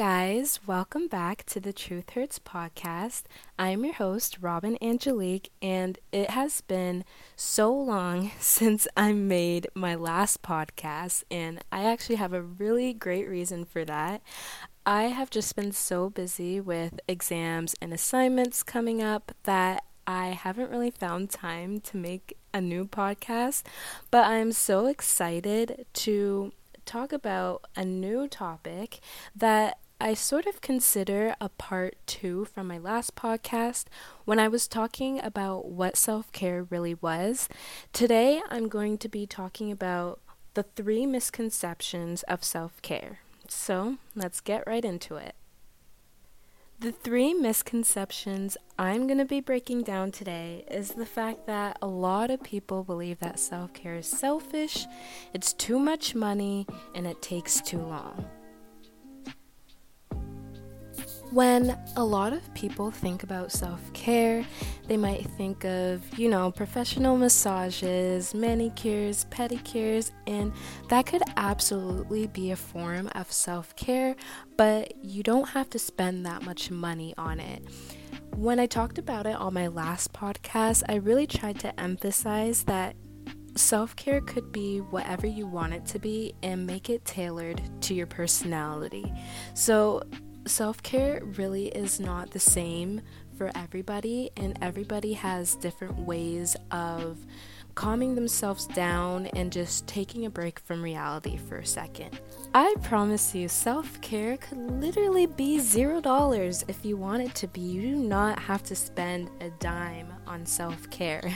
guys, welcome back to the Truth Hurts podcast. I'm your host, Robin Angelique, and it has been so long since I made my last podcast, and I actually have a really great reason for that. I have just been so busy with exams and assignments coming up that I haven't really found time to make a new podcast, but I'm so excited to talk about a new topic that I sort of consider a part two from my last podcast when I was talking about what self-care really was. Today, I'm going to be talking about the 3 misconceptions of self-care. So, let's get right into it. The 3 misconceptions I'm going to be breaking down today is the fact that a lot of people believe that self-care is selfish, it's too much money, and it takes too long. When a lot of people think about self-care, they might think of, professional massages, manicures, pedicures, and that could absolutely be a form of self-care, but you don't have to spend that much money on it. When I talked about it on my last podcast, I really tried to emphasize that self-care could be whatever you want it to be and make it tailored to your personality. So, self-care really is not the same for everybody, and everybody has different ways of calming themselves down and just taking a break from reality for a second. I promise you, self-care could literally be $0 if you want it to be. You do not have to spend a dime on self-care.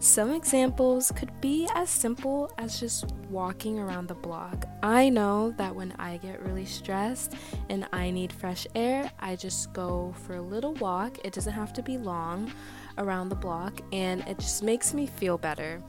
Some examples could be as simple as just walking around the block. I know that when I get really stressed and I need fresh air, I just go for a little walk. It doesn't have to be long, around the block, and it just makes me feel better.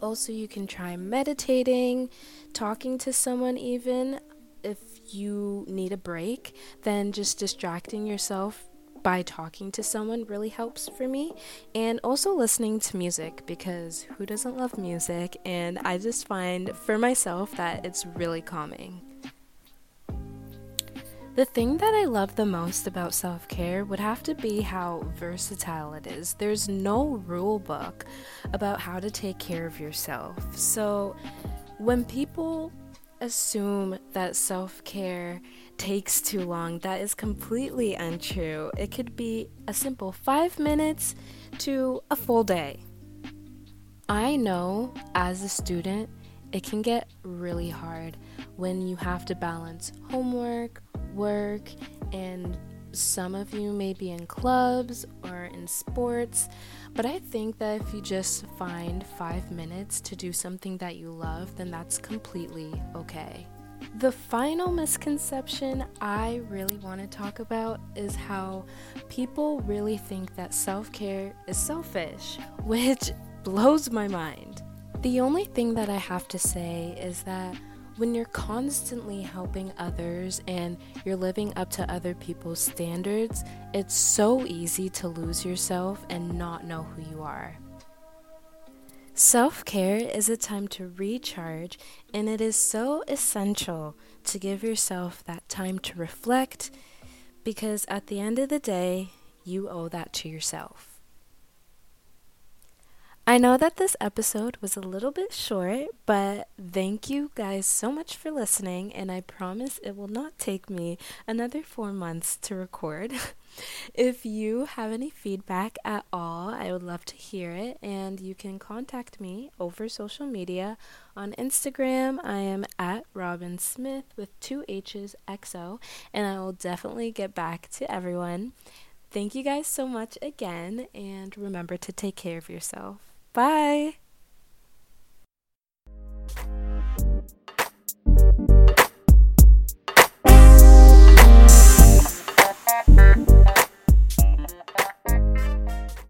Also, you can try meditating, talking to someone even. If you need a break, then just distracting yourself by talking to someone really helps for me, and also listening to music, because who doesn't love music? And I just find for myself that it's really calming. The thing that I love the most about self-care would have to be how versatile it is. There's no rule book about how to take care of yourself. So when people assume that self-care takes too long, that is completely untrue. It could be a simple 5 minutes to a full day. I know as a student, it can get really hard when you have to balance homework, work, and some of you may be in clubs or in sports, but I think that if you just find 5 minutes to do something that you love, then that's completely okay. The final misconception I really want to talk about is how people really think that self-care is selfish, which blows my mind. The only thing that I have to say is that when you're constantly helping others and you're living up to other people's standards, it's so easy to lose yourself and not know who you are. Self-care is a time to recharge, and it is so essential to give yourself that time to reflect, because at the end of the day, you owe that to yourself. I know that this episode was a little bit short, but thank you guys so much for listening, and I promise it will not take me another 4 months to record. If you have any feedback at all, I would love to hear it, and you can contact me over social media. On Instagram, I am at Robin Smith with 2 H's XO, and I will definitely get back to everyone. Thank you guys so much again, and remember to take care of yourself. Bye!